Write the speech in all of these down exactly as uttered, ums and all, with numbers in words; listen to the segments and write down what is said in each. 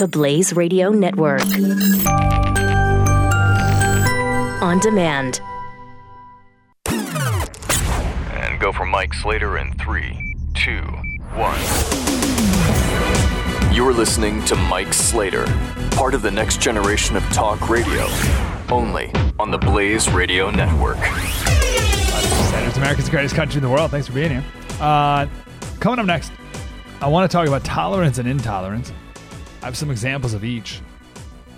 The Blaze Radio Network. On demand. And go for Mike Slater in three, two, one. You're listening to Mike Slater, part of the next generation of talk radio, only on the Blaze Radio Network. It's America's greatest country in the world. Thanks for being here. Uh, coming up next, I want to talk about tolerance and intolerance. I have some examples of each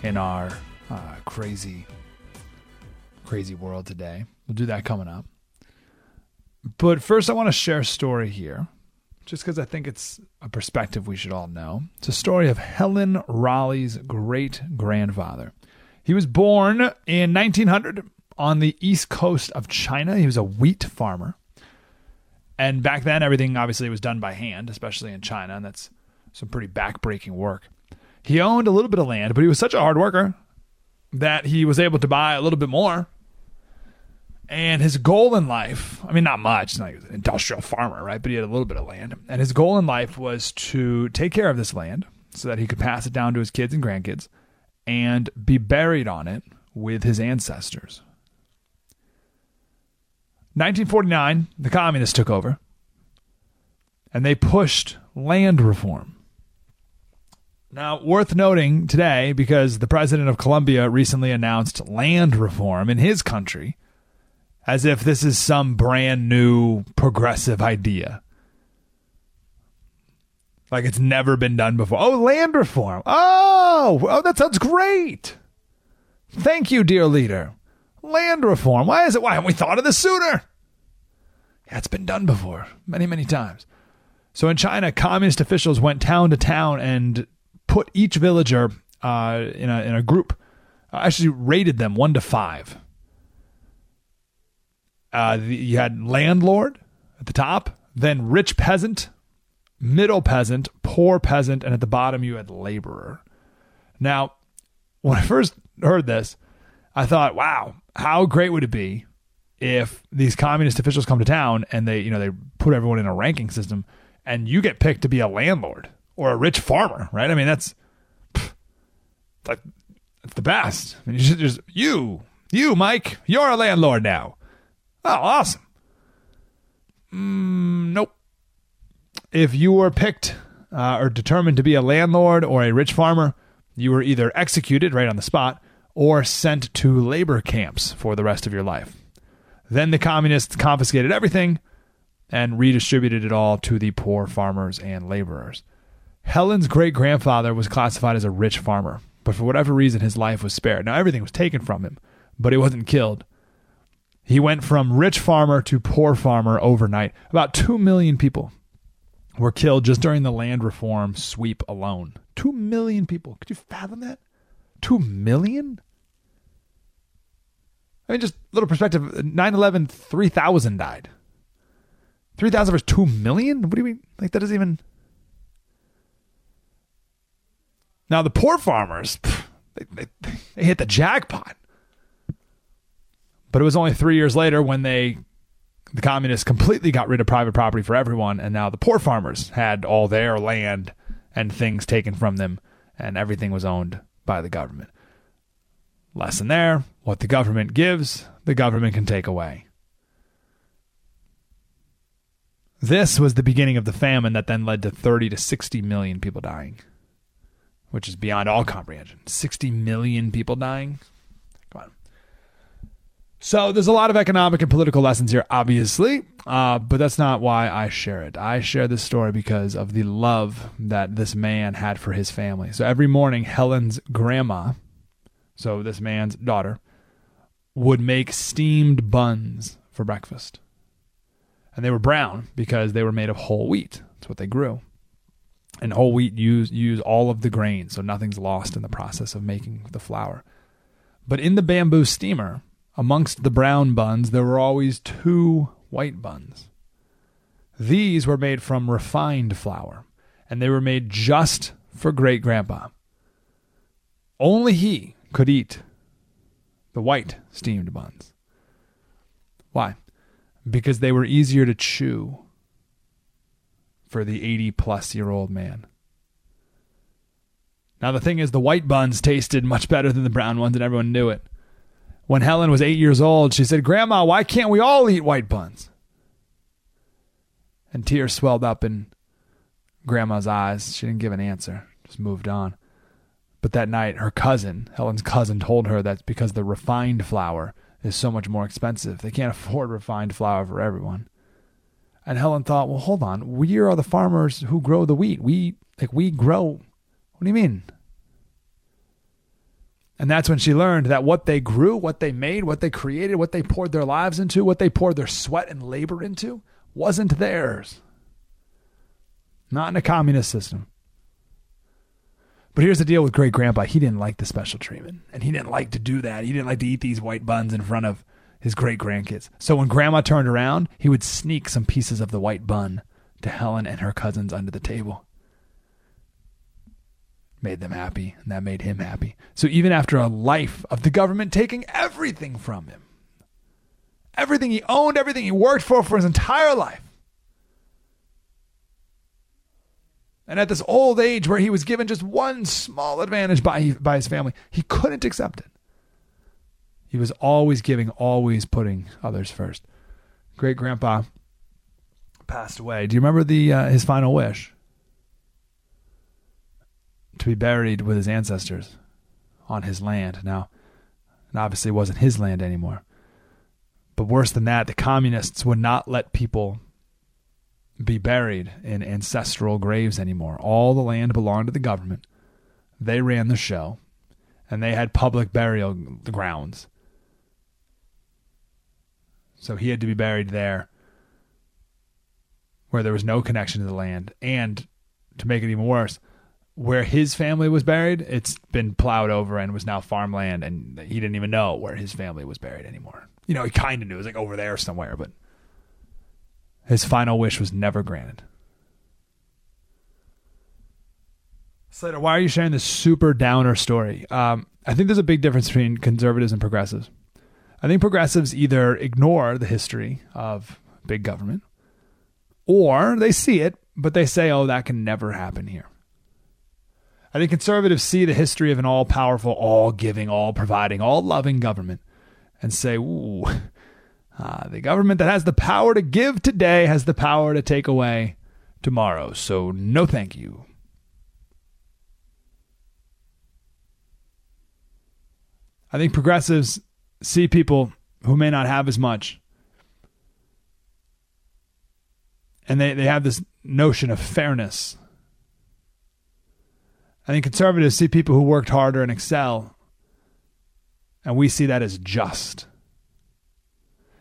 in our uh, crazy, crazy world today. We'll do that coming up. But first, I want to share a story here, just because I think it's a perspective we should all know. It's a story of Helen Raleigh's great-grandfather. He was born in nineteen hundred on the east coast of China. He was a wheat farmer. And back then, everything obviously was done by hand, especially in China, and that's some pretty back-breaking work. He owned a little bit of land, but he was such a hard worker that he was able to buy a little bit more. And his goal in life, I mean, not much, like an industrial farmer, right? But he had a little bit of land. And his goal in life was to take care of this land so that he could pass it down to his kids and grandkids and be buried on it with his ancestors. nineteen forty-nine, the communists took over, and they pushed land reform. Now, worth noting today, because the president of Colombia recently announced land reform in his country, as if this is some brand new progressive idea. Like it's never been done before. Oh, land reform. Oh, oh, that sounds great. Thank you, dear leader. Land reform. Why is it? Why haven't we thought of this sooner? Yeah, it's been done before many, many times. So in China, communist officials went town to town and put each villager uh, in a in a group. Uh, actually, rated them one to five. Uh, the, you had landlord at the top, then rich peasant, middle peasant, poor peasant, and at the bottom you had laborer. Now, when I first heard this, I thought, "Wow, how great would it be if these communist officials come to town and they, you know, they put everyone in a ranking system?" And you get picked to be a landlord or a rich farmer, right? I mean, that's like that's the best. I mean, you should just you, you, Mike, you're a landlord now. Oh, awesome. Mm, nope. If you were picked uh, or determined to be a landlord or a rich farmer, you were either executed right on the spot or sent to labor camps for the rest of your life. Then the communists confiscated everything and redistributed it all to the poor farmers and laborers. Helen's great-grandfather was classified as a rich farmer, but for whatever reason, his life was spared. Now, everything was taken from him, but he wasn't killed. He went from rich farmer to poor farmer overnight. About two million people were killed just during the land reform sweep alone. two million people. Could you fathom that? two million? I mean, just a little perspective. nine eleven, three thousand died. three thousand versus two million? What do you mean? Like, that doesn't even... Now, the poor farmers, pff, they, they, they hit the jackpot. But it was only three years later when they, the communists completely got rid of private property for everyone, and now the poor farmers had all their land and things taken from them, and everything was owned by the government. Lesson there, what the government gives, the government can take away. This was the beginning of the famine that then led to thirty to sixty million people dying, which is beyond all comprehension. sixty million people dying? Come on. So there's a lot of economic and political lessons here, obviously, uh, but that's not why I share it. I share this story because of the love that this man had for his family. So every morning, Helen's grandma, so this man's daughter, would make steamed buns for breakfast. And they were brown because they were made of whole wheat. That's what they grew. And whole wheat use use all of the grain, so nothing's lost in the process of making the flour. But in the bamboo steamer, amongst the brown buns, there were always two white buns. These were made from refined flour, and they were made just for great-grandpa. Only he could eat the white steamed buns. Why? Because they were easier to chew for the eighty-plus-year-old man. Now, the thing is, the white buns tasted much better than the brown ones, and everyone knew it. When Helen was eight years old, she said, "Grandma, why can't we all eat white buns?" And tears swelled up in Grandma's eyes. She didn't give an answer, just moved on. But that night, her cousin, Helen's cousin, told her that's because the refined flour is so much more expensive. They can't afford refined flour for everyone. And Helen thought, well, hold on. We are the farmers who grow the wheat. We, like, we grow. What do you mean? And that's when she learned that what they grew, what they made, what they created, what they poured their lives into, what they poured their sweat and labor into, wasn't theirs. Not in a communist system. But here's the deal with Great Grandpa. He didn't like the special treatment, and he didn't like to do that. He didn't like to eat these white buns in front of his great grandkids. So when Grandma turned around, he would sneak some pieces of the white bun to Helen and her cousins under the table. Made them happy, and that made him happy. So even after a life of the government taking everything from him, everything he owned, everything he worked for for his entire life, and at this old age where he was given just one small advantage by, by his family, he couldn't accept it. He was always giving, always putting others first. Great Grandpa passed away. Do you remember the uh, his final wish? To be buried with his ancestors on his land. Now, it obviously wasn't his land anymore. But worse than that, the communists would not let people be buried in ancestral graves anymore. All the land belonged to the government. They ran the show, and they had public burial grounds. So he had to be buried there where there was no connection to the land. And to make it even worse, where his family was buried, it's been plowed over and was now farmland, and he didn't even know where his family was buried anymore. You know, he kind of knew. It was like over there somewhere, but his final wish was never granted. Slater, why are you sharing this super downer story? Um, I think there's a big difference between conservatives and progressives. I think progressives either ignore the history of big government, or they see it, but they say, oh, that can never happen here. I think conservatives see the history of an all-powerful, all-giving, all-providing, all-loving government and say, ooh, Uh, the government that has the power to give today has the power to take away tomorrow. So no thank you. I think progressives see people who may not have as much, and they, they have this notion of fairness. I think conservatives see people who worked harder and excel, and we see that as just.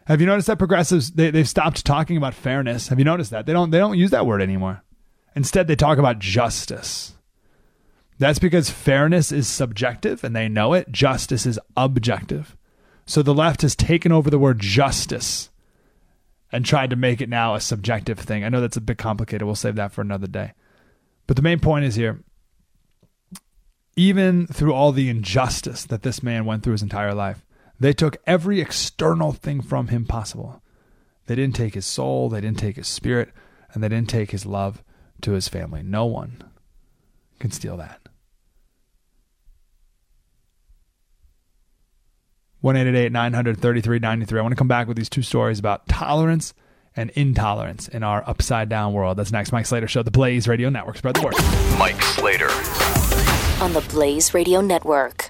Have you noticed that progressives, they, they've stopped talking about fairness? Have you noticed that? They don't, they don't use that word anymore. Instead, they talk about justice. That's because fairness is subjective, and they know it. Justice is objective. So the left has taken over the word justice and tried to make it now a subjective thing. I know that's a bit complicated. We'll save that for another day. But the main point is here, even through all the injustice that this man went through his entire life, they took every external thing from him possible. They didn't take his soul, they didn't take his spirit, and they didn't take his love to his family. No one can steal that. one eight eight eight nine three three nine three. I want to come back with these two stories about tolerance and intolerance in our upside-down world. That's next. Mike Slater Show, The Blaze Radio Network. Spread the word. Mike Slater. On The Blaze Radio Network.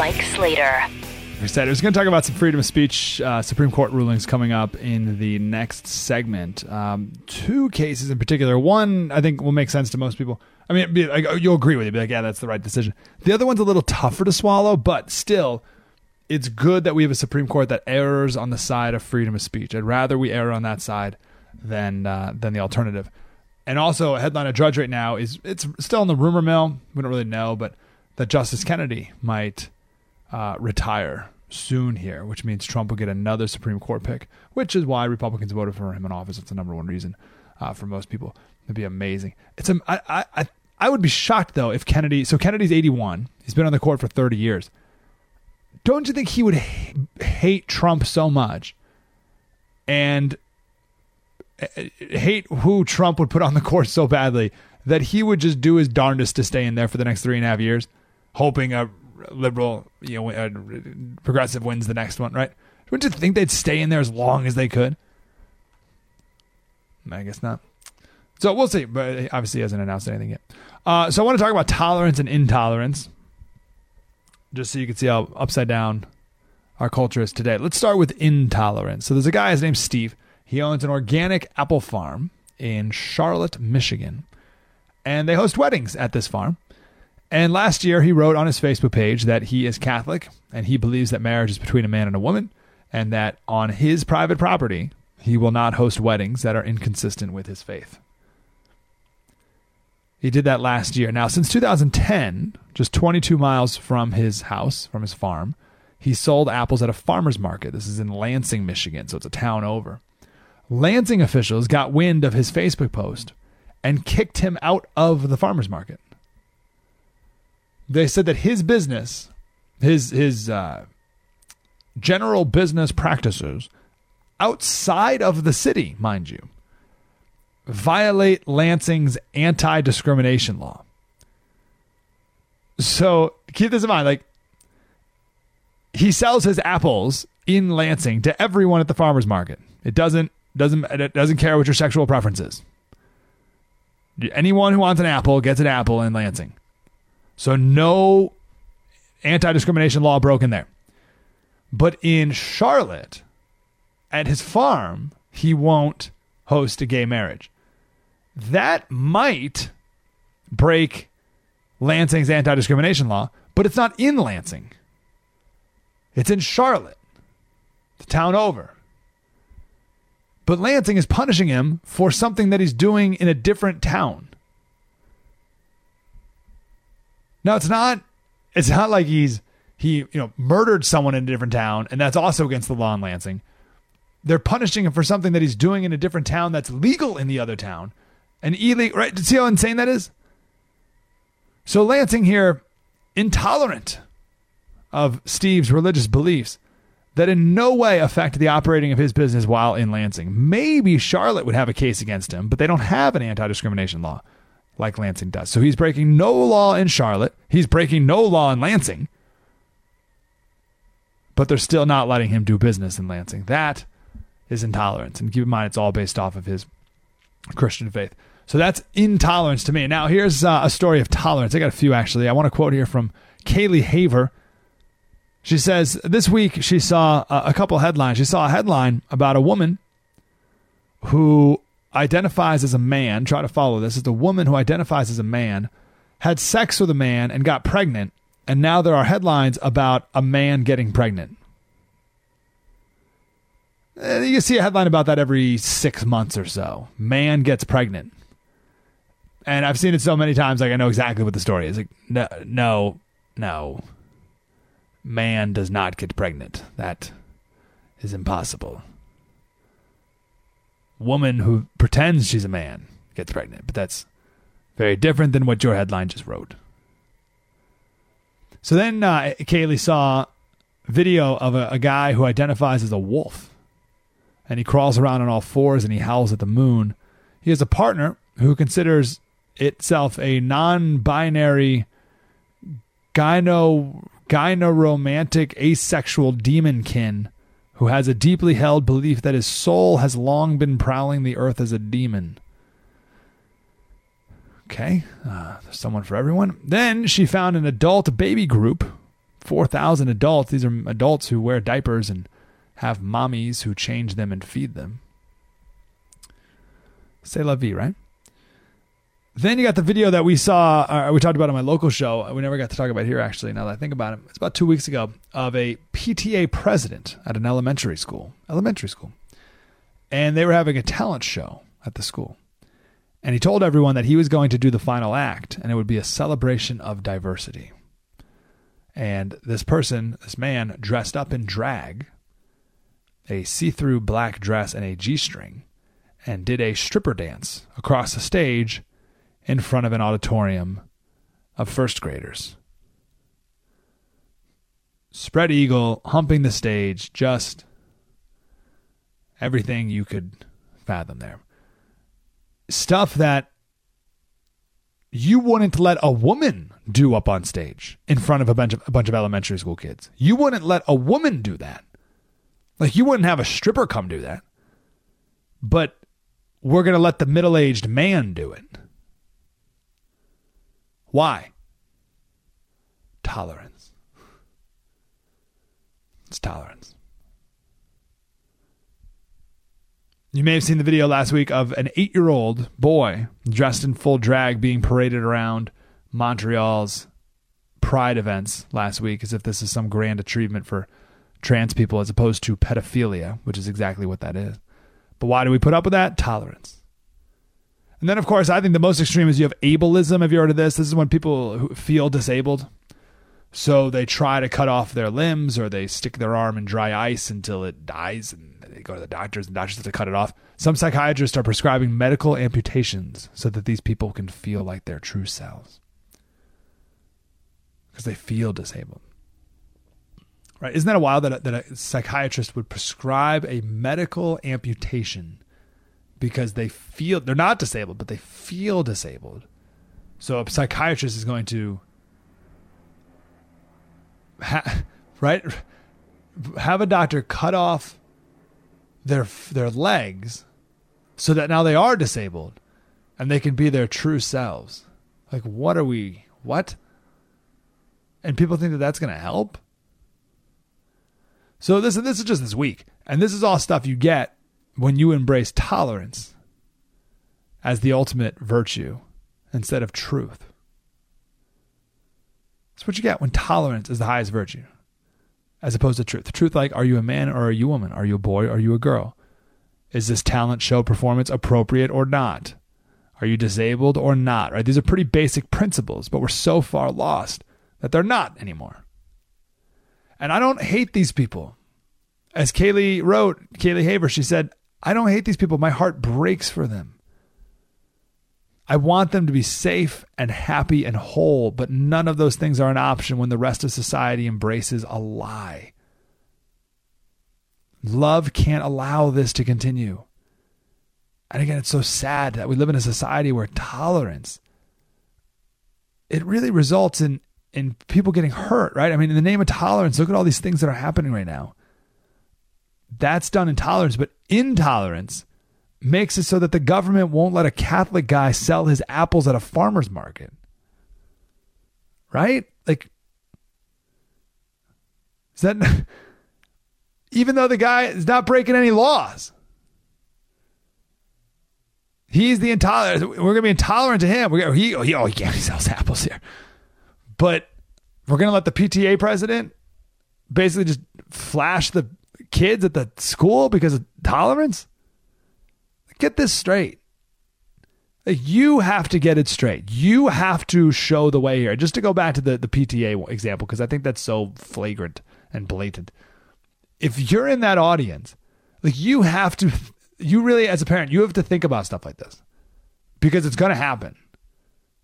Mike Slater. I said I was going to talk about some freedom of speech uh, Supreme Court rulings coming up in the next segment. Um, two cases in particular. One I think will make sense to most people. I mean, be like, you'll agree with it. Be like, yeah, that's the right decision. The other one's a little tougher to swallow, but still, it's good that we have a Supreme Court that errs on the side of freedom of speech. I'd rather we err on that side than uh, than the alternative. And also, a headline of Drudge right now is, it's still in the rumor mill, we don't really know, but that Justice Kennedy might uh, retire soon here, which means Trump will get another Supreme Court pick, which is why Republicans voted for him in office. It's the number one reason uh, for most people. It'd be amazing. It's um, I, I, I would be shocked, though, if Kennedy... So Kennedy's eighty-one. He's been on the court for thirty years. Don't you think he would h- hate Trump so much and... hate who Trump would put on the court so badly that he would just do his darndest to stay in there for the next three and a half years, hoping a liberal, you know, a progressive wins the next one, right? Wouldn't you think they'd stay in there as long as they could? I guess not. So we'll see, but obviously he hasn't announced anything yet. Uh, so I want to talk about tolerance and intolerance, just so you can see how upside down our culture is today. Let's start with intolerance. So there's a guy, his name's Steve. He owns an organic apple farm in Charlotte, Michigan, and they host weddings at this farm. And last year, he wrote on his Facebook page that he is Catholic, and he believes that marriage is between a man and a woman, and that on his private property, he will not host weddings that are inconsistent with his faith. He did that last year. Now, since two thousand ten, just twenty-two miles from his house, from his farm, he sold apples at a farmer's market. This is in Lansing, Michigan, so it's a town over. Lansing officials got wind of his Facebook post and kicked him out of the farmer's market. They said that his business, his his uh, general business practices outside of the city, mind you, violate Lansing's anti-discrimination law. So keep this in mind. Like, he sells his apples in Lansing to everyone at the farmer's market. It doesn't Doesn't it doesn't care what your sexual preference is. Anyone who wants an apple gets an apple in Lansing. So no anti-discrimination law broken there. But in Charlotte, at his farm, he won't host a gay marriage. That might break Lansing's anti-discrimination law, but it's not in Lansing. It's in Charlotte, the town over. But Lansing is punishing him for something that he's doing in a different town. Now, it's not it's not like he's he, you know, murdered someone in a different town, and that's also against the law in Lansing. They're punishing him for something that he's doing in a different town that's legal in the other town. And illegal, right? See how insane that is? So Lansing here, intolerant of Steve's religious beliefs that in no way affect the operating of his business while in Lansing. Maybe Charlotte would have a case against him, but they don't have an anti-discrimination law like Lansing does. So he's breaking no law in Charlotte. He's breaking no law in Lansing. But they're still not letting him do business in Lansing. That is intolerance. And keep in mind, it's all based off of his Christian faith. So that's intolerance to me. Now, here's uh, a story of tolerance. I got a few, actually. I want to quote here from Kaylee Haver. She says, this week she saw a couple headlines. She saw a headline about a woman who identifies as a man. Try to follow this. It's a woman who identifies as a man, had sex with a man and got pregnant. And now there are headlines about a man getting pregnant. You see a headline about that every six months or so. Man gets pregnant. And I've seen it so many times, like I know exactly what the story is. Like, no, no, no. Man does not get pregnant. That is impossible. Woman who pretends she's a man gets pregnant, but that's very different than what your headline just wrote. So then uh, Kaylee saw video of a, a guy who identifies as a wolf, and he crawls around on all fours and he howls at the moon. He has a partner who considers itself a non-binary gyno... gynoromantic asexual demonkin who has a deeply held belief that his soul has long been prowling the earth as a demon. Okay, uh, there's someone for everyone. Then she found an adult baby group four thousand adults. These are adults who wear diapers and have mommies who change them and feed them. C'est la vie, right? Then you got the video that we saw, uh, we talked about on my local show. We never got to talk about it here, actually, now that I think about it. It's about two weeks ago, of a P T A president at an elementary school. Elementary school. And they were having a talent show at the school. And he told everyone that he was going to do the final act, and it would be a celebration of diversity. And this person, this man, dressed up in drag, a see-through black dress and a G-string, and did a stripper dance across the stage in front of an auditorium of first graders. Spread eagle, humping the stage, just everything you could fathom there. Stuff that you wouldn't let a woman do up on stage in front of a bunch of a bunch of elementary school kids. You wouldn't let a woman do that. Like, you wouldn't have a stripper come do that. But we're going to let the middle-aged man do it. Why? Tolerance. It's tolerance. You may have seen the video last week of an eight-year-old boy dressed in full drag being paraded around Montreal's pride events last week, as if this is some grand achievement for trans people, as opposed to pedophilia, which is exactly what that is. But why do we put up with that? Tolerance. And then, of course, I think the most extreme is you have ableism. Have you heard of this? This is when people who feel disabled. So they try to cut off their limbs, or they stick their arm in dry ice until it dies, and they go to the doctors, and the doctors have to cut it off. Some psychiatrists are prescribing medical amputations so that these people can feel like their true selves, because they feel disabled. Right? Isn't that wild that a, that a psychiatrist would prescribe a medical amputation because they feel they're not disabled, but they feel disabled? So a psychiatrist is going to ha, right have a doctor cut off their their legs so that now they are disabled and they can be their true selves. Like, what are we? What? And people think that that's going to help. So this, this is just this week. And this is all stuff you get when you embrace tolerance as the ultimate virtue instead of truth. That's what you get when tolerance is the highest virtue as opposed to truth. Truth, like, are you a man or are you a woman? Are you a boy or are you a girl? Is this talent show performance appropriate or not? Are you disabled or not? Right? These are pretty basic principles, but we're so far lost that they're not anymore. And I don't hate these people. As Kaylee wrote, Kaylee Haber, she said, I don't hate these people. My heart breaks for them. I want them to be safe and happy and whole, but none of those things are an option when the rest of society embraces a lie. Love can't allow this to continue. And again, it's so sad that we live in a society where tolerance, it really results in and people getting hurt, right? I mean, in the name of tolerance, look at all these things that are happening right now. That's done in tolerance, but intolerance makes it so that the government won't let a Catholic guy sell his apples at a farmer's market, right? Like, is that, even though the guy is not breaking any laws, he's the intolerant. We're going to be intolerant to him. We're gonna, he, oh, he, oh, he can't sell apples here. But we're going to let the P T A president basically just flash the kids at the school because of tolerance? Get this straight. Like, you have to get it straight. You have to show the way here. Just to go back to the, the P T A example, because I think that's so flagrant and blatant. If you're in that audience, like, you have to, you really, as a parent, you have to think about stuff like this because it's going to happen.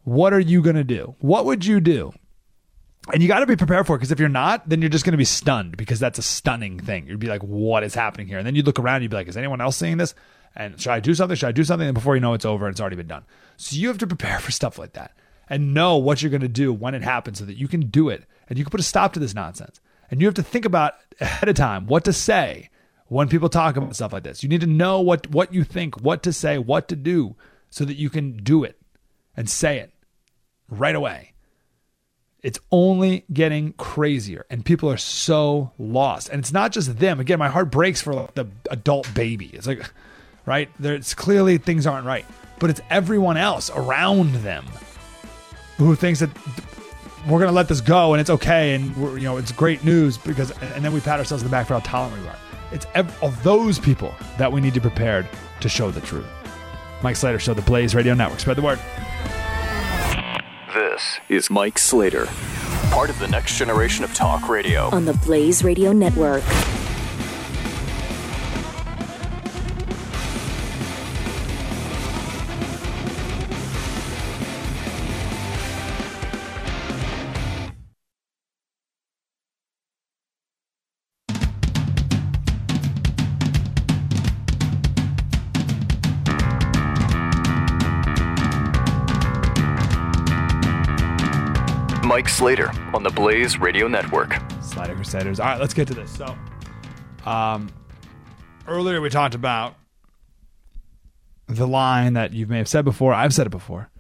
What are you going to do? What would you do? And you got to be prepared for it, because if you're not, then you're just going to be stunned, because that's a stunning thing. You'd be like, what is happening here? And then you look around and you'd be like, is anyone else seeing this? And should I do something? Should I do something? And before you know, it's over and it's already been done. So you have to prepare for stuff like that and know what you're going to do when it happens so that you can do it and you can put a stop to this nonsense. And you have to think about ahead of time what to say when people talk about stuff like this. You need to know what, what you think, what to say, what to do so that you can do it and say it right away. It's only getting crazier, and people are so lost. And it's not just them. Again, my heart breaks for like the adult baby. It's like, right? There's clearly things aren't right, but it's everyone else around them who thinks that we're going to let this go and it's okay. And we're, you know, it's great news because, and then we pat ourselves in the back for how tolerant we are. It's ev- of those people that we need to be prepared to show the truth. Mike Slater Show, The Blaze Radio Network. Spread the word. This is Mike Slater, part of the next generation of talk radio on the Blaze Radio Network. Mike Slater on the Blaze Radio Network. Slater Crusaders. All right, let's get to this. So, um, earlier we talked about the line that you may have said before. I've said it before.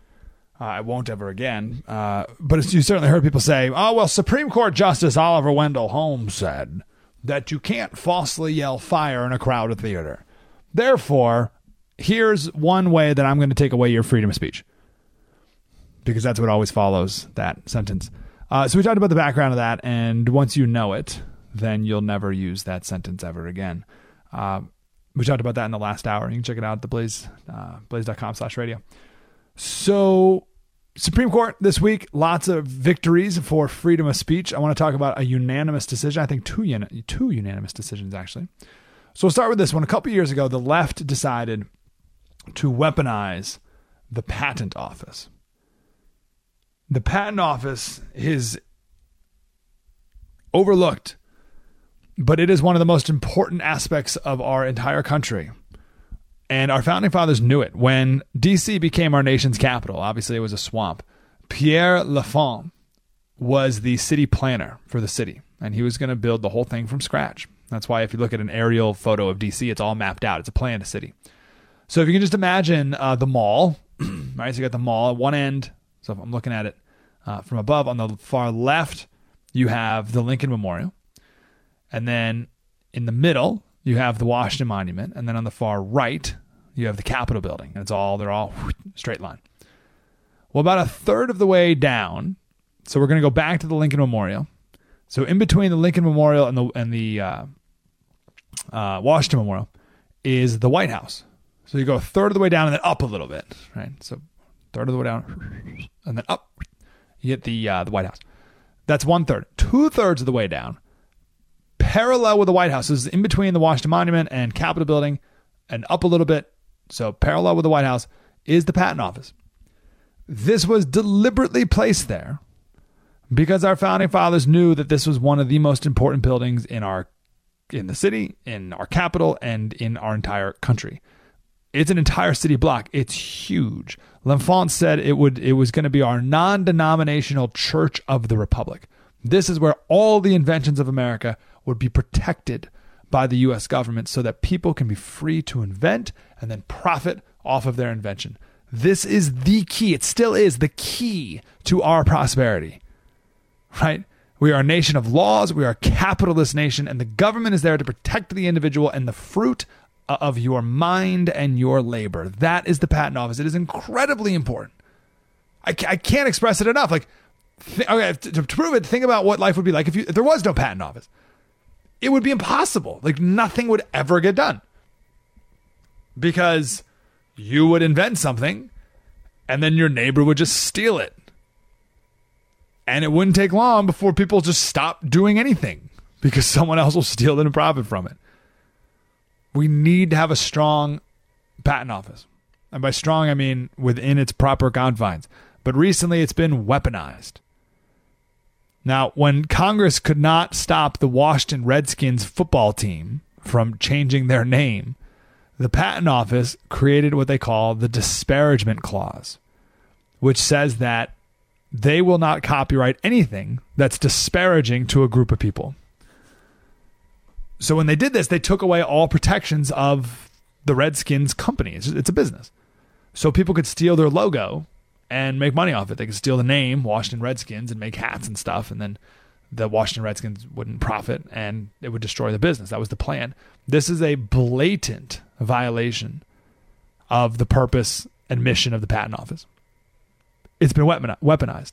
Uh, I won't ever again. Uh, but it's, you certainly heard people say, oh, well, Supreme Court Justice Oliver Wendell Holmes said that you can't falsely yell fire in a crowded theater. Therefore, here's one way that I'm going to take away your freedom of speech. Because that's what always follows that sentence. Uh, so we talked about the background of that, and once you know it, then you'll never use that sentence ever again. Uh, we talked about that in the last hour. You can check it out at theblaze, uh, blaze.com slash radio. So Supreme Court this week, lots of victories for freedom of speech. I want to talk about a unanimous decision. I think two, un- two unanimous decisions, actually. So we'll start with this one. A couple years ago, the left decided to weaponize the patent office. The patent office is overlooked, but it is one of the most important aspects of our entire country. And our founding fathers knew it. When D C became our nation's capital, obviously it was a swamp. Pierre Lafond was the city planner for the city, and he was going to build the whole thing from scratch. That's why if you look at an aerial photo of D C, it's all mapped out. It's a planned city. So if you can just imagine uh, the mall, right? So you got the mall at one end. So if I'm looking at it uh, from above, on the far left, you have the Lincoln Memorial. And then in the middle, you have the Washington Monument. And then on the far right, you have the Capitol Building. And it's all, they're all whoosh, straight line. Well, about a third of the way down, so we're going to go back to the Lincoln Memorial. So in between the Lincoln Memorial and the, and the uh, uh, Washington Memorial is the White House. So you go a third of the way down and then up a little bit, right? So third of the way down, and then up, you hit the uh, the White House. That's one third. Two thirds of the way down, parallel with the White House, so this is in between the Washington Monument and Capitol Building, and up a little bit. So parallel with the White House is the Patent Office. This was deliberately placed there because our founding fathers knew that this was one of the most important buildings in our in the city, in our capital, and in our entire country. It's an entire city block. It's huge. L'Enfant said it would. It was going to be our non-denominational Church of the Republic. This is where all the inventions of America would be protected by the U S government so that people can be free to invent and then profit off of their invention. This is the key. It still is the key to our prosperity, right? We are a nation of laws. We are a capitalist nation, and the government is there to protect the individual and the fruit of your mind and your labor. That is the patent office. It is incredibly important. I, ca- I can't express it enough. Like, th- okay, to, to prove it, think about what life would be like if, you, if there was no patent office. It would be impossible. Like, nothing would ever get done because you would invent something and then your neighbor would just steal it. And it wouldn't take long before people just stop doing anything because someone else will steal it and profit from it. We need to have a strong patent office. And by strong, I mean within its proper confines. But recently, it's been weaponized. Now, when Congress could not stop the Washington Redskins football team from changing their name, the patent office created what they call the disparagement clause, which says that they will not copyright anything that's disparaging to a group of people. So when they did this, they took away all protections of the Redskins company. It's, it's a business. So people could steal their logo and make money off it. They could steal the name Washington Redskins and make hats and stuff, and then the Washington Redskins wouldn't profit and it would destroy the business. That was the plan. This is a blatant violation of the purpose and mission of the Patent Office. It's been weaponized.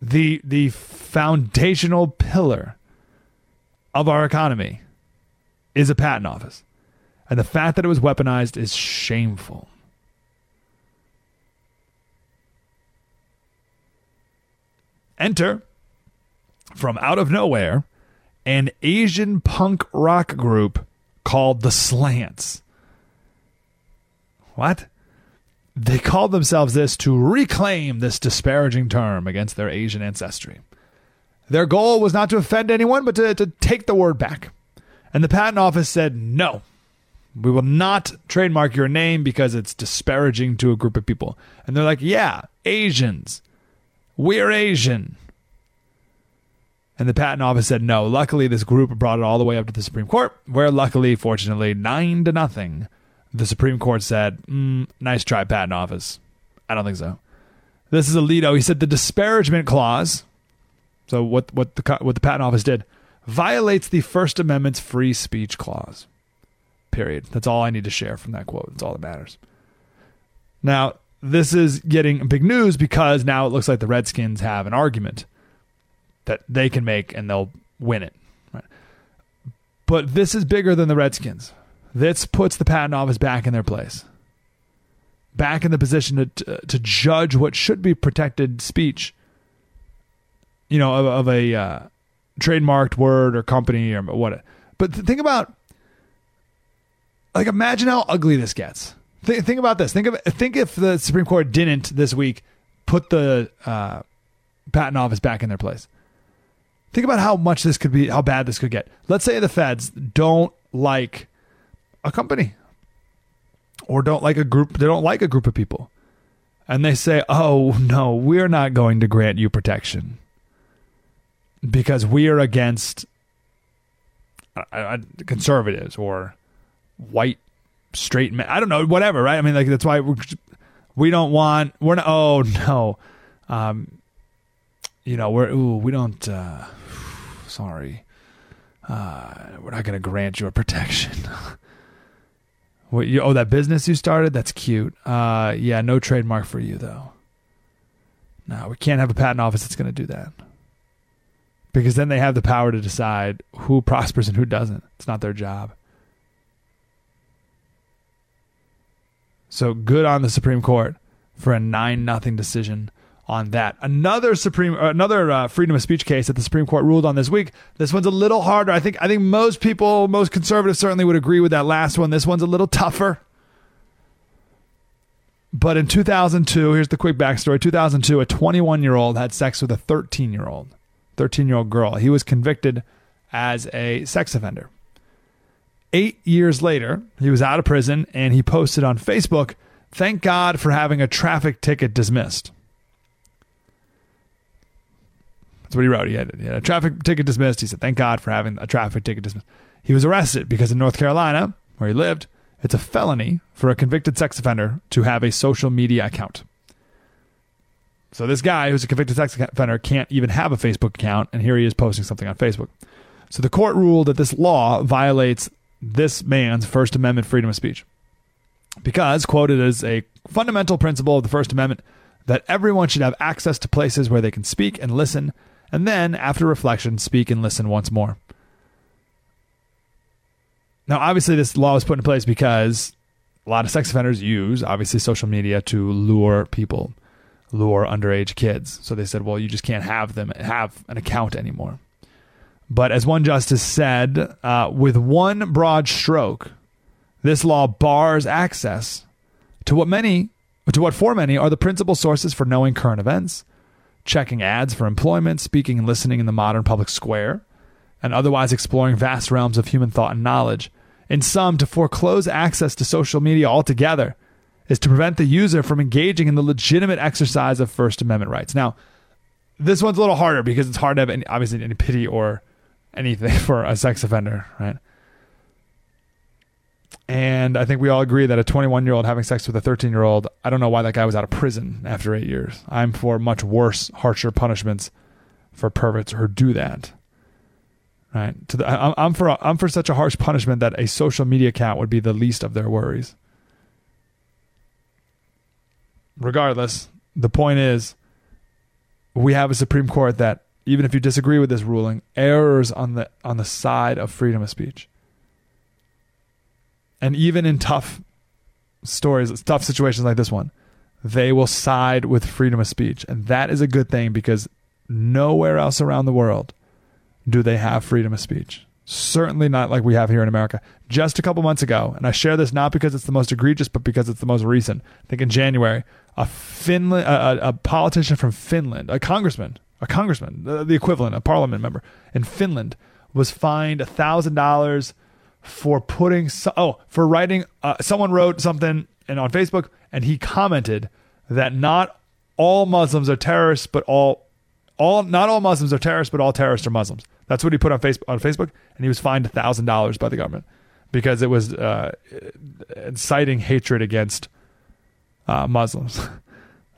The, the foundational pillar of our economy is a patent office. And the fact that it was weaponized is shameful. Enter, from out of nowhere, an Asian punk rock group called The Slants. What? They called themselves this to reclaim this disparaging term against their Asian ancestry. Their goal was not to offend anyone, but to, to take the word back. And the Patent Office said, no, we will not trademark your name because it's disparaging to a group of people. And they're like, yeah, Asians. We're Asian. And the Patent Office said no. Luckily, this group brought it all the way up to the Supreme Court, where luckily, fortunately, nine to nothing, the Supreme Court said, mm, nice try, Patent Office. I don't think so. This is Alito. He said the disparagement clause, so what, what, the, what the Patent Office did, violates the First Amendment's free speech clause. Period. That's all I need to share from that quote. That's all that matters. Now, this is getting big news because now it looks like the Redskins have an argument that they can make and they'll win it. Right? But this is bigger than the Redskins. This puts the Patent Office back in their place, back in the position to, to judge what should be protected speech, you know, of, of a uh, trademarked word or company or what. But think about, like, imagine how ugly this gets. Think, think about this. Think of, think if the Supreme Court didn't this week put the uh, Patent Office back in their place. Think about how much this could be, how bad this could get. Let's say the feds don't like a company or don't like a group. They don't like a group of people. And they say, oh, no, we're not going to grant you protection because we are against uh, conservatives or white straight men. I don't know, whatever, right? I mean, like, that's why we're, we don't want, we're not, oh, no. Um, you know, we're, ooh, we don't, uh, sorry. Uh, we're not going to grant your protection. What, you, oh, that business you started? That's cute. Uh, yeah, no trademark for you, though. No, we can't have a patent office that's going to do that. Because then they have the power to decide who prospers and who doesn't. It's not their job. So good on the Supreme Court for a nine nothing decision on that. Another Supreme, another uh, freedom of speech case that the Supreme Court ruled on this week. This one's a little harder. I think I think most people, most conservatives certainly would agree with that last one. This one's a little tougher. But in two thousand two, here's the quick backstory. two thousand two, a twenty-one-year-old had sex with a thirteen-year-old, thirteen-year-old girl. He was convicted as a sex offender. Eight years later, he was out of prison and he posted on Facebook, thank God for having a traffic ticket dismissed. That's what he wrote. He had, he had a traffic ticket dismissed. He said, thank God for having a traffic ticket dismissed. He was arrested because in North Carolina, where he lived, it's a felony for a convicted sex offender to have a social media account. So this guy who's a convicted sex offender can't even have a Facebook account, and here he is posting something on Facebook. So the court ruled that this law violates this man's First Amendment freedom of speech because, quoted as a fundamental principle of the First Amendment, that everyone should have access to places where they can speak and listen, and then, after reflection, speak and listen once more. Now, obviously, this law was put in place because a lot of sex offenders use, obviously, social media to lure people, lure underage kids. So they said, well, you just can't have them have an account anymore. But as one justice said, uh, with one broad stroke, this law bars access to what many, to what for many are the principal sources for knowing current events, checking ads for employment, speaking and listening in the modern public square, and otherwise exploring vast realms of human thought and knowledge. In sum, to foreclose access to social media altogether is to prevent the user from engaging in the legitimate exercise of First Amendment rights. Now, this one's a little harder because it's hard to have any, obviously any pity or anything for a sex offender, right? And I think we all agree that a twenty-one-year-old having sex with a thirteen-year-old, I don't know why that guy was out of prison after eight years. I'm for much worse, harsher punishments for perverts who do that. Right? To the, I'm, I'm for I'm for such a harsh punishment that a social media account would be the least of their worries. Regardless, the point is, we have a Supreme Court that, even if you disagree with this ruling, errs on the on the side of freedom of speech. And even in tough stories, tough situations like this one, they will side with freedom of speech. And that is a good thing, because nowhere else around the world do they have freedom of speech. Certainly not like we have here in America. Just a couple months ago, and I share this not because it's the most egregious, but because it's the most recent. I think in January, a Finland, a, a politician from Finland, a congressman, a congressman, the, the equivalent, a parliament member in Finland, was fined one thousand dollars for putting, so, oh, for writing, uh, someone wrote something and on Facebook, and he commented that not all Muslims are terrorists, but all, all, not all Muslims are terrorists, but all terrorists are Muslims. That's what he put on Facebook, on Facebook, and he was fined one thousand dollars by the government because it was uh, inciting hatred against uh, Muslims.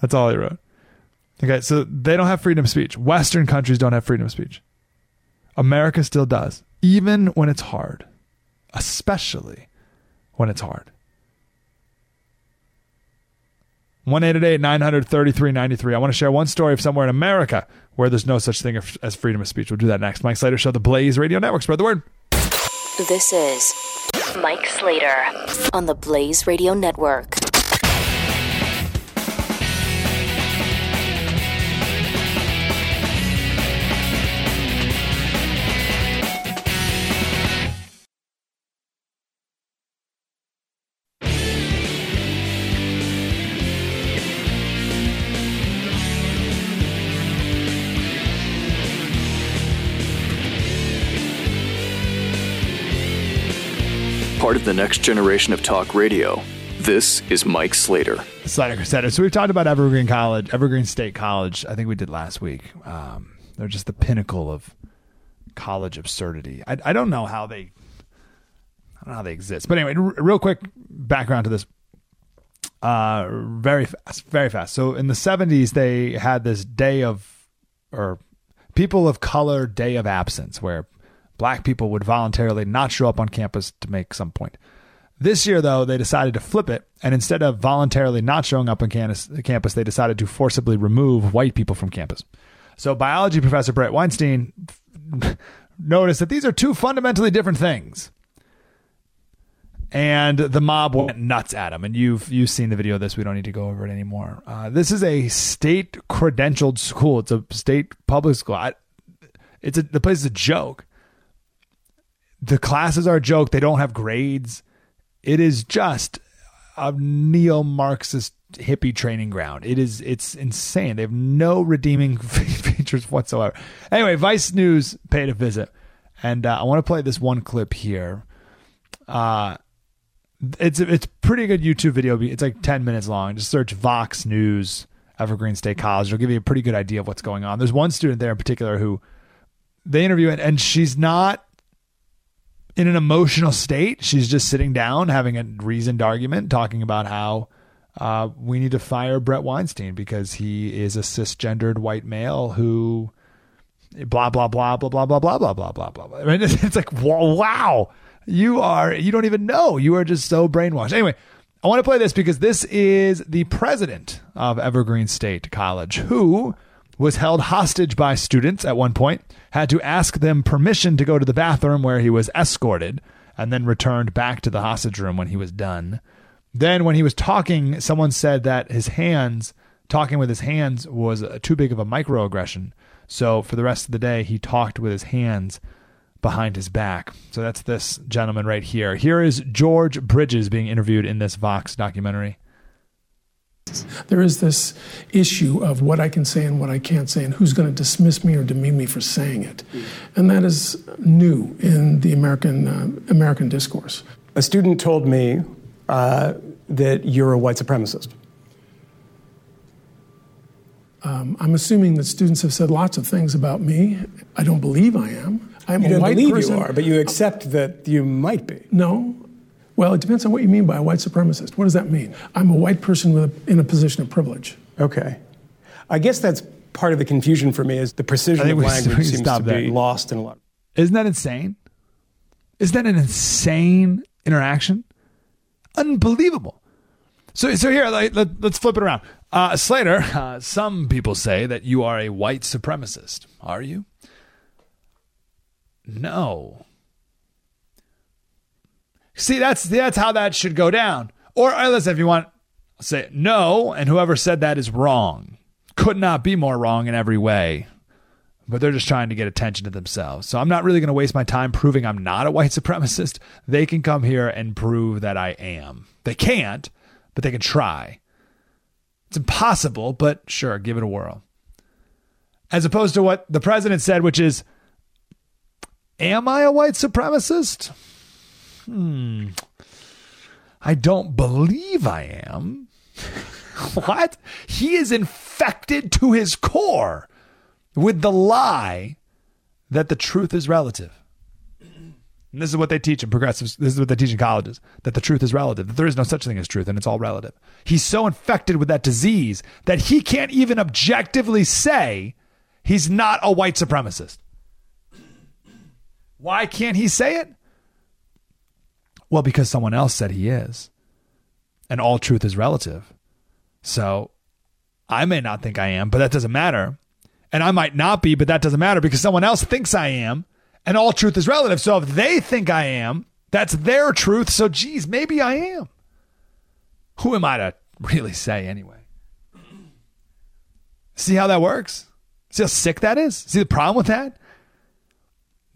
That's all he wrote. Okay, so they don't have freedom of speech. Western countries don't have freedom of speech. America still does, even when it's hard. Especially when it's hard. one eight eight eight nine hundred thirty-three ninety-three. I want to share one story of somewhere in America where there's no such thing as freedom of speech. We'll do that next. Mike Slater Show, The Blaze Radio Network. Spread the word. This is Mike Slater on The Blaze Radio Network. Part of the next generation of talk radio. This is Mike Slater. Slater Crusader. So we've talked about Evergreen College, Evergreen State College. I think we did last week. Um, they're just the pinnacle of college absurdity. I, I don't know how they, I don't know how they exist. But anyway, r- real quick background to this. Uh, very fast, very fast. So in the seventies, they had this day of, or people of color day of absence, where Black people would voluntarily not show up on campus to make some point. This year, though, they decided to flip it, and instead of voluntarily not showing up on campus, they decided to forcibly remove white people from campus. So biology professor Brett Weinstein noticed that these are two fundamentally different things. And the mob went nuts at him. And you've you've seen the video of this. We don't need to go over it anymore. Uh, this is a state-credentialed school. It's a state public school. I, it's a, the place is a joke. The classes are a joke. They don't have grades. It is just a neo-Marxist hippie training ground. It is, it's insane. They have no redeeming features whatsoever. Anyway, Vice News paid a visit. And uh, I want to play this one clip here. Uh, it's, it's pretty good YouTube video. It's like ten minutes long. Just search Vox News, Evergreen State College. It'll give you a pretty good idea of what's going on. There's one student there in particular who they interview, and, and she's not in an emotional state. She's just sitting down, having a reasoned argument, talking about how uh, we need to fire Brett Weinstein because he is a cisgendered white male who blah, blah, blah, blah, blah, blah, blah, blah, blah, blah, blah. I mean, it's like, wow, you are, you don't even know. You are just so brainwashed. Anyway, I want to play this because this is the president of Evergreen State College, who was held hostage by students at one point, had to ask them permission to go to the bathroom, where he was escorted, and then returned back to the hostage room when he was done. Then when he was talking, someone said that his hands, talking with his hands was uh, too big of a microaggression. So for the rest of the day, he talked with his hands behind his back. So that's this gentleman right here. Here is George Bridges being interviewed in this Vox documentary. There is this issue of what I can say and what I can't say, and who's going to dismiss me or demean me for saying it. And that is new in the American uh, American discourse. A student told me uh, that you're a white supremacist. Um, I'm assuming that students have said lots of things about me. I don't believe I am. I'm a white person. You don't believe you are, but you accept that you might be. No. Well, it depends on what you mean by a white supremacist. What does that mean? I'm a white person with a, in a position of privilege. Okay. I guess that's part of the confusion for me, is the precision of language seems to be lost in a lot. Isn't that insane? Isn't that an insane interaction? Unbelievable. So so here, let, let, let's flip it around. Uh, Slater, uh, some people say that you are a white supremacist. Are you? No. See, that's that's how that should go down. Or, or listen, if you want, say no, and whoever said that is wrong. Could not be more wrong in every way. But they're just trying to get attention to themselves. So I'm not really going to waste my time proving I'm not a white supremacist. They can come here and prove that I am. They can't, but they can try. It's impossible, but sure, give it a whirl. As opposed to what the president said, which is, am I a white supremacist? Hmm. I don't believe I am. What? He is infected to his core with the lie that the truth is relative. And this is what they teach in progressives. This is what they teach in colleges, that the truth is relative, that there is no such thing as truth, and it's all relative. He's so infected with that disease that he can't even objectively say he's not a white supremacist. Why can't he say it? Well, because someone else said he is, and all truth is relative. So I may not think I am, but that doesn't matter. And I might not be, but that doesn't matter, because someone else thinks I am, and all truth is relative. So if they think I am, that's their truth. So geez, maybe I am. Who am I to really say anyway? See how that works? See how sick that is? See the problem with that?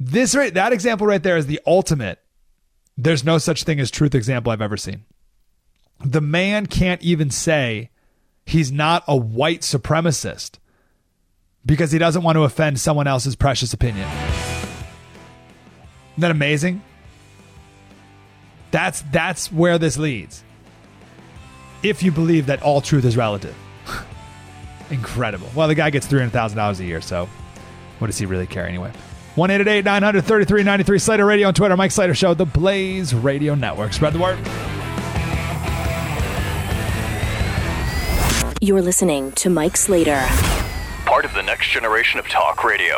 This right, that example right there is the ultimate there's no such thing as truth example I've ever seen. The man can't even say he's not a white supremacist because he doesn't want to offend someone else's precious opinion. Isn't that amazing? That's that's where this leads. If you believe that all truth is relative. Incredible. Well, the guy gets three hundred thousand dollars a year, so what does he really care anyway? one eight eight eight nine hundred thirty-three ninety-three. Slater Radio on Twitter. Mike Slater Show. The Blaze Radio Network. Spread the word. You're listening to Mike Slater, part of the next generation of talk radio.